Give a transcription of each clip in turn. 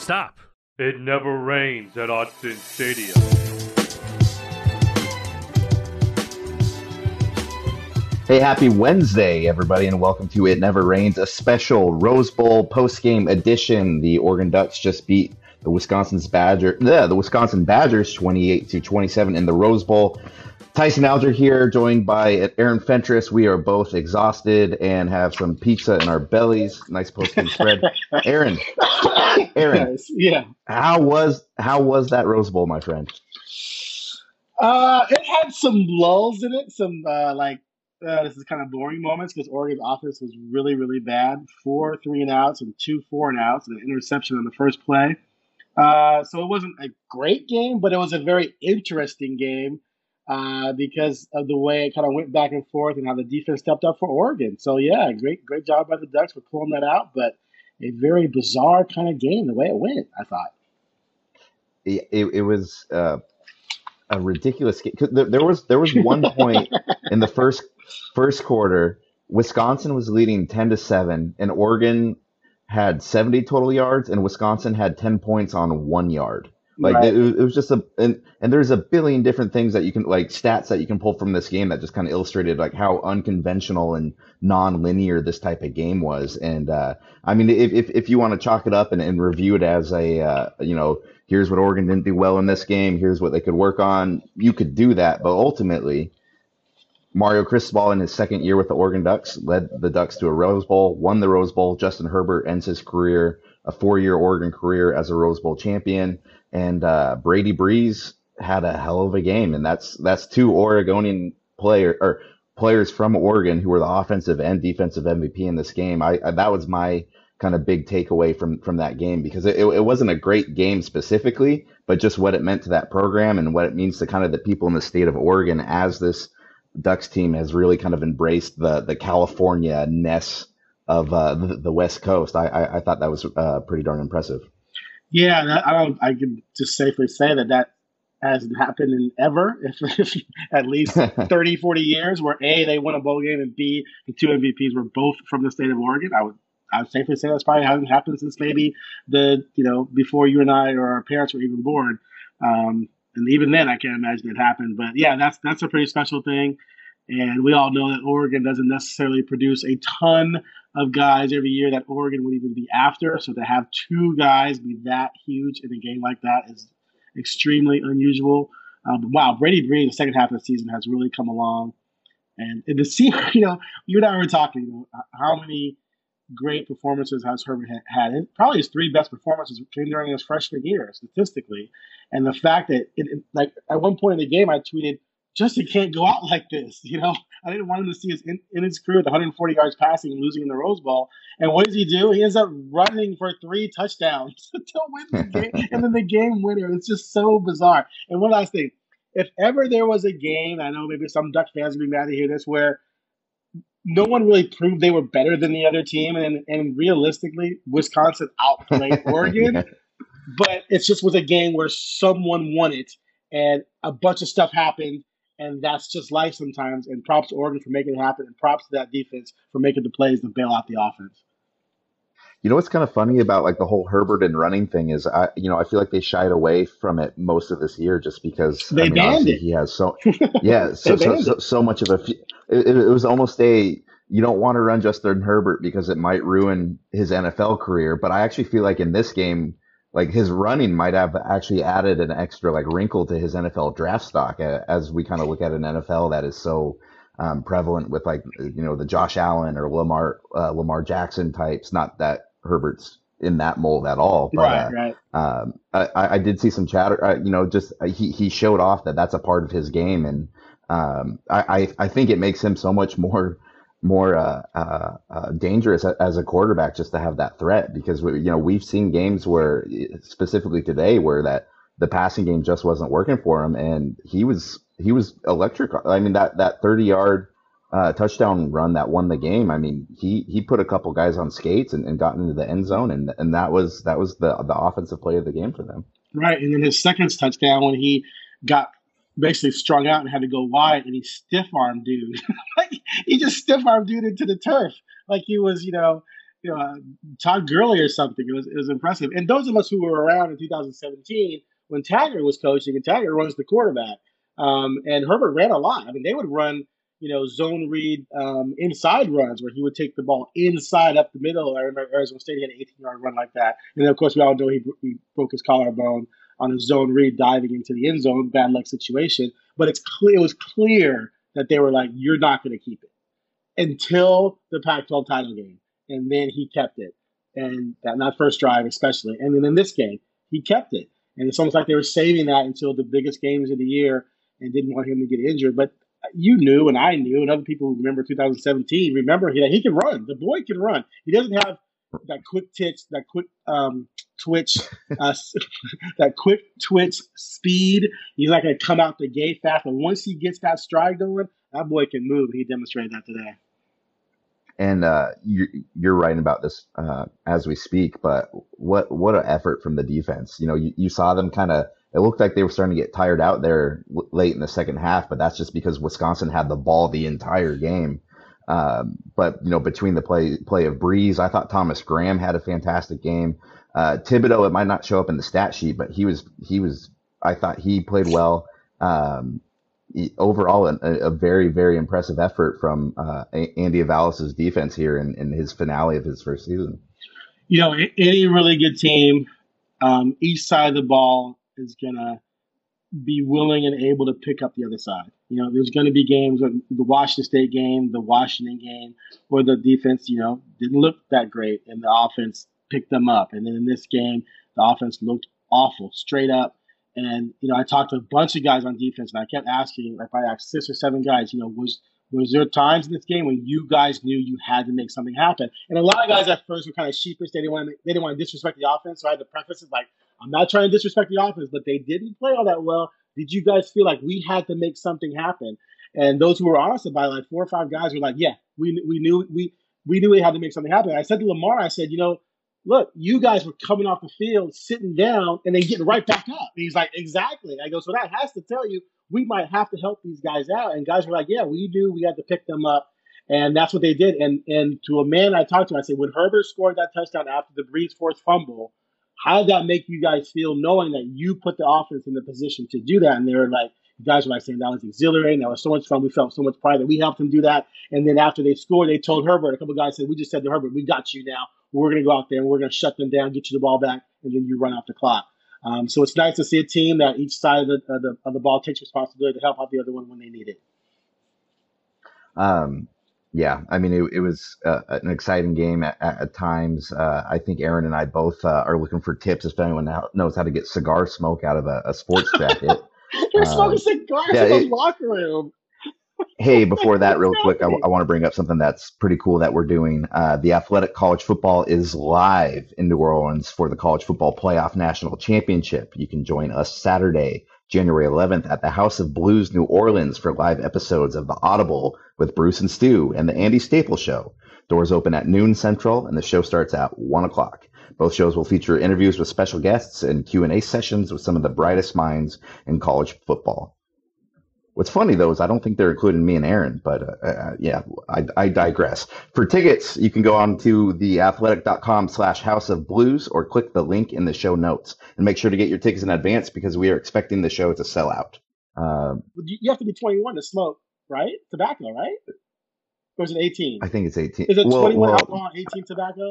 Stop. It never rains at Autzen Stadium. Hey, happy Wednesday, everybody, and welcome to It Never Rains, a special Rose Bowl post-game edition. The Oregon Ducks just beat the Wisconsin Badgers 28-27 in the Rose Bowl. Tyson Alger here, joined by Aaron Fentress. We are both exhausted and have some pizza in our bellies. Nice post-game spread. Aaron. Yeah. How was that Rose Bowl, my friend? It had some lulls in it, some this is kind of boring moments because Oregon's offense was really, really bad. 4 3 and outs and 2 4 and outs and an interception on the first play. So it wasn't a great game, but it was a very interesting game. Because of the way it kind of went back and forth and how the defense stepped up for Oregon. So, yeah, great job by the Ducks for pulling that out. But a very bizarre kind of game, the way it went, I thought. It was a ridiculous game. There was one point in the first quarter, Wisconsin was leading 10-7, and Oregon had 70 total yards, and Wisconsin had 10 points on 1 yard. Like, right. It was just and there's a billion different things that you can, like, stats that you can pull from this game that just kind of illustrated, like, how unconventional and non-linear this type of game was. And, I mean, if you want to chalk it up and review it as a, here's what Oregon didn't do well in this game, here's what they could work on, you could do that. But ultimately, Mario Cristobal, in his second year with the Oregon Ducks, led the Ducks to a Rose Bowl, won the Rose Bowl. Justin Herbert ends his career, a four-year Oregon career, as a Rose Bowl champion. And Brady Breeze had a hell of a game, and that's two Oregonian players from Oregon who were the offensive and defensive MVP in this game. That was my kind of big takeaway from that game, because it wasn't a great game specifically, but just what it meant to that program and what it means to kind of the people in the state of Oregon, as this Ducks team has really kind of embraced the California-ness of the West Coast. I thought that was pretty darn impressive. Yeah, I can just safely say that hasn't happened in ever, if at least 30, 40 years, where A, they won a bowl game, and B, the two MVPs were both from the state of Oregon. I would safely say that's probably hasn't happened since maybe before you and I or our parents were even born. And even then, I can't imagine it happened. But yeah, that's a pretty special thing. And we all know that Oregon doesn't necessarily produce a ton of guys every year that Oregon would even be after. So to have two guys be that huge in a game like that is extremely unusual. But wow, Brady Breeze, the second half of the season, has really come along. And to see, you and I were talking, how many great performances has Herbert had? Probably his three best performances came during his freshman year, statistically. And the fact that, like, at one point in the game, I tweeted, Justin can't go out like this, I didn't want him to see his in his career with 140 yards passing and losing in the Rose Bowl. And what does he do? He ends up running for 3 touchdowns to win the game, and then the game winner. It's just so bizarre. And one last thing, if ever there was a game, I know maybe some Duck fans will be mad to hear this, where no one really proved they were better than the other team, and realistically, Wisconsin outplayed Oregon, yeah. But it just was a game where someone won it, and a bunch of stuff happened. And that's just life sometimes. And props to Oregon for making it happen, and props to that defense for making the plays to bail out the offense. You know what's kind of funny about, like, the whole Herbert and running thing is, I feel like they shied away from it most of this year just because they banned it. He has so much of a. It was almost a, you don't want to run Justin Herbert because it might ruin his NFL career. But I actually feel like in this game, like, his running might have actually added an extra, like, wrinkle to his NFL draft stock, as we kind of look at an NFL that is so prevalent with, like, the Josh Allen or Lamar Jackson types. Not that Herbert's in that mold at all, but right. I did see some chatter. He showed off that that's a part of his game, and I think it makes him so much more dangerous as a quarterback just to have that threat, because we've seen games where, specifically today, where that the passing game just wasn't working for him, and he was electric. I mean, that 30-yard touchdown run that won the game, I mean, he put a couple guys on skates and got into the end zone, and that was the offensive play of the game for them. Right, and then his second touchdown, when he got basically strung out and had to go wide, and he stiff-armed dude. He just stiff-armed dude into the turf. Like he was, you know, Todd Gurley or something. It was impressive. And those of us who were around in 2017 when Taggart was coaching, and Taggart was the quarterback, and Herbert ran a lot. I mean, they would run, you know, zone read inside runs where he would take the ball inside up the middle. I remember Arizona State had an 18-yard run like that. And then, of course, we all know he broke his collarbone on a zone read diving into the end zone, bad luck situation. But it was clear that they were like, you're not going to keep it until the Pac-12 title game. And then he kept it. And that first drive especially. And then in this game, he kept it. And it's almost like they were saving that until the biggest games of the year and didn't want him to get injured. But you knew, and I knew, and other people who remember 2017 remember that he can run. The boy can run. He doesn't have that quick twitch, that quick twitch speed. He's not going to come out the gate fast. But once he gets that stride going, that boy can move. He demonstrated that today. And you're writing about this as we speak, but what an effort from the defense. You know, you saw them kind of – it looked like they were starting to get tired out there late in the second half, but that's just because Wisconsin had the ball the entire game. But, you know, between the play of Breeze, I thought Thomas Graham had a fantastic game. Thibodeau, it might not show up in the stat sheet, but he was – I thought he played well. Overall, a very, very impressive effort from Andy Avalos' defense here in his finale of his first season. You know, any really good team, each side of the ball is going to be willing and able to pick up the other side. You know, there's going to be games, like the Washington State game, the Washington game, where the defense, you know, didn't look that great and the offense picked them up. And then in this game, the offense looked awful, straight up. And, you know, I talked to a bunch of guys on defense, and I kept asking, like, I asked 6 or 7 guys, you know, was there times in this game when you guys knew you had to make something happen? And a lot of guys at first were kind of sheepish. They didn't want to disrespect the offense. So I had to preface it like, I'm not trying to disrespect the offense, but they didn't play all that well. Did you guys feel like we had to make something happen? And those who were honest about it, like 4 or 5 guys were like, yeah, we knew we had to make something happen. And I said to Lamar, I said, you know, look, you guys were coming off the field, sitting down, and then getting right back up. And he's like, exactly. I go, so that has to tell you we might have to help these guys out. And guys were like, yeah, we do. We had to pick them up. And that's what they did. And to a man I talked to, I said, when Herbert scored that touchdown after the Breeze forced fumble, how did that make you guys feel knowing that you put the offense in the position to do that? And they were like, guys were like saying that was exhilarating. That was so much fun. We felt so much pride that we helped them do that. And then after they scored, they told Herbert, a couple guys said, we just said to Herbert, we got you now. We're going to go out there and we're going to shut them down, get you the ball back, and then you run off the clock. So it's nice to see a team that each side of the ball takes responsibility to help out the other one when they need it. Yeah, I mean, it was an exciting game at times. I think Aaron and I both are looking for tips if anyone knows how to get cigar smoke out of a sports jacket. You're smoking cigars in the locker room. Hey, before that, real quick, I want to bring up something that's pretty cool that we're doing. The Athletic College Football is live in New Orleans for the College Football Playoff National Championship. You can join us Saturday, January 11th at the House of Blues, New Orleans for live episodes of The Audible with Bruce and Stu and The Andy Staples Show. Doors open at noon Central, and the show starts at 1 o'clock. Both shows will feature interviews with special guests and Q&A sessions with some of the brightest minds in college football. What's funny, though, is I don't think they're including me and Aaron, but I digress. For tickets, you can go on to theathletic.com/House of Blues or click the link in the show notes. And make sure to get your tickets in advance because we are expecting the show to sell out. You have to be 21 to smoke, right? Tobacco, right? Or is it 18? I think it's 18. Is it 21 alcohol, 18 tobacco?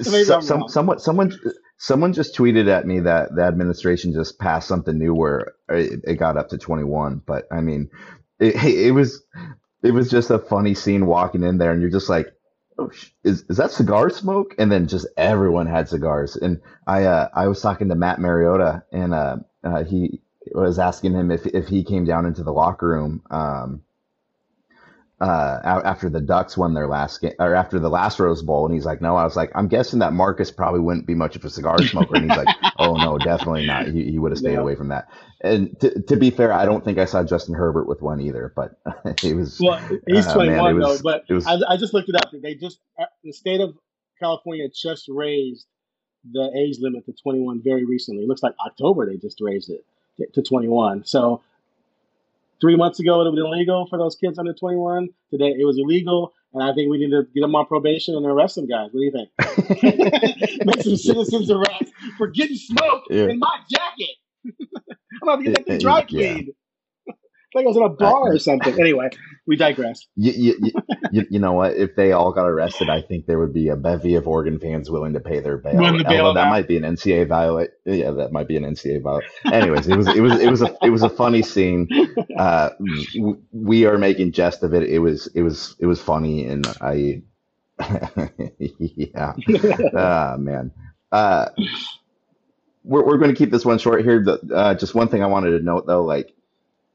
Someone just tweeted at me that the administration just passed something new where it got up to 21. But I mean, it was just a funny scene walking in there, and you're just like, "Oh, is that cigar smoke?" And then just everyone had cigars. And I was talking to Matt Mariota, and he was asking him if he came down into the locker room. After the Ducks won their last game or after the last Rose Bowl. And he's like, no, I was like, I'm guessing that Marcus probably wouldn't be much of a cigar smoker. And he's like, oh no, definitely not. He would have stayed away from that. And to be fair, I don't think I saw Justin Herbert with one either, but it was, well, he's 21 though, but it was, I just looked it up. They just, the state of California just raised the age limit to 21 very recently. It looks like October. They just raised it to 21. So, 3 months ago, it would have been illegal for those kids under 21. Today, it was illegal. And I think we need to get them on probation and arrest some guys. What do you think? Make some citizens arrest for getting smoked in my jacket. I'm about to get that thing dry cleaned. Like I was in a bar or something. Anyway, we digress. You know what? If they all got arrested, I think there would be a bevy of Oregon fans willing to pay their bail. That might be an NCAA violation. Yeah, that might be an NCAA violation. Anyways, it was a funny scene. We are making jest of it. It was funny, and I yeah. Ah, man. We're going to keep this one short here. Just one thing I wanted to note though, like.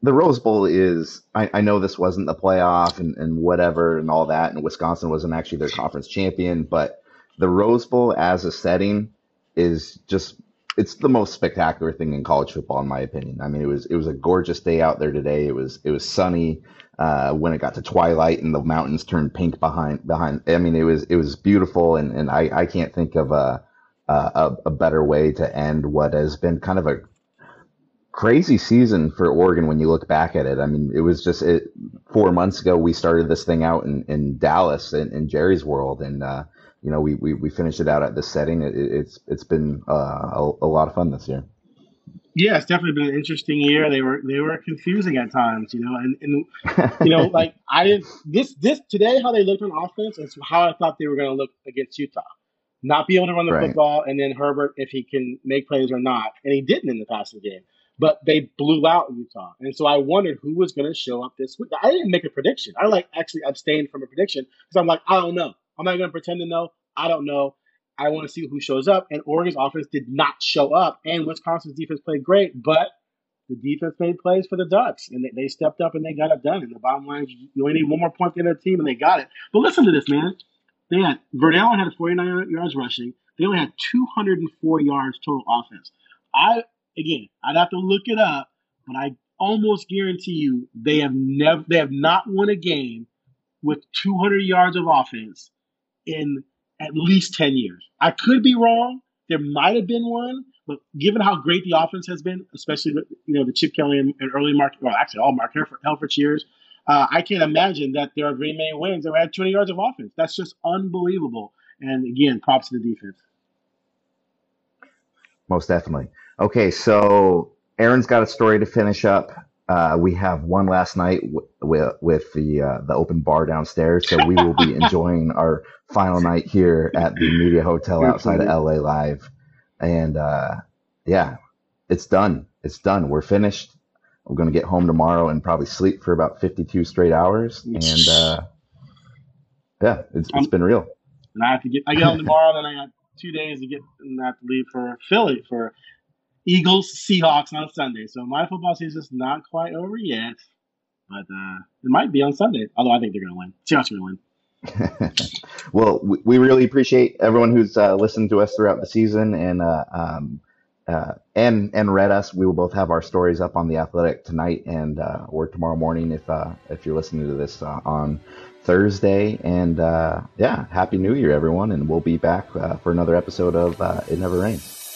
The Rose Bowl is – I know this wasn't the playoff and whatever and all that, and Wisconsin wasn't actually their conference champion, but the Rose Bowl as a setting is just – it's the most spectacular thing in college football, in my opinion. I mean, it was a gorgeous day out there today. It was sunny when it got to twilight and the mountains turned pink behind. I mean, it was beautiful, and I can't think of a better way to end what has been kind of a – crazy season for Oregon when you look back at it. I mean, it was just 4 months ago we started this thing out in Dallas in Jerry's world, and you know we finished it out at this setting. It's been a lot of fun this year. Yeah, it's definitely been an interesting year. They were confusing at times, you know, and you know like I didn't this today how they looked on offense is how I thought they were going to look against Utah. Not be able to run the football, and then Herbert if he can make plays or not, and he didn't in the passing game. But they blew out Utah. And so I wondered who was going to show up this week. I didn't make a prediction. I actually abstained from a prediction because I'm like, I don't know. I'm not going to pretend to know. I don't know. I want to see who shows up. And Oregon's offense did not show up. And Wisconsin's defense played great. But the defense made plays for the Ducks. And they stepped up and they got it done. And the bottom line is you only need one more point to their team, and they got it. But listen to this, man. They had Verdell had 49 yards rushing. They only had 204 yards total offense. Again, I'd have to look it up, but I almost guarantee you they have not won a game with 200 yards of offense in at least 10 years. I could be wrong. There might have been one, but given how great the offense has been, especially with, you know, the Chip Kelly and early Mark, well, actually all Mark Helfrich years, I can't imagine that there are very many wins that had 20 yards of offense. That's just unbelievable. And again, props to the defense. Most definitely. Okay, so Aaron's got a story to finish up. We have one last night with the open bar downstairs, so we will be enjoying our final night here at the Media Hotel outside of LA Live. And, yeah, it's done. It's done. We're finished. We're going to get home tomorrow and probably sleep for about 52 straight hours. And, yeah, it's been real. And I get home tomorrow, then I got 2 days and I have to leave for Philly for – Eagles, Seahawks on Sunday. So my football season's not quite over yet, but it might be on Sunday. Although I think they're going to win. Seahawks are going to win. Well, we really appreciate everyone who's listened to us throughout the season and read us. We will both have our stories up on The Athletic tonight and or tomorrow morning if you're listening to this on Thursday. And yeah, Happy New Year, everyone, and we'll be back for another episode of It Never Rains.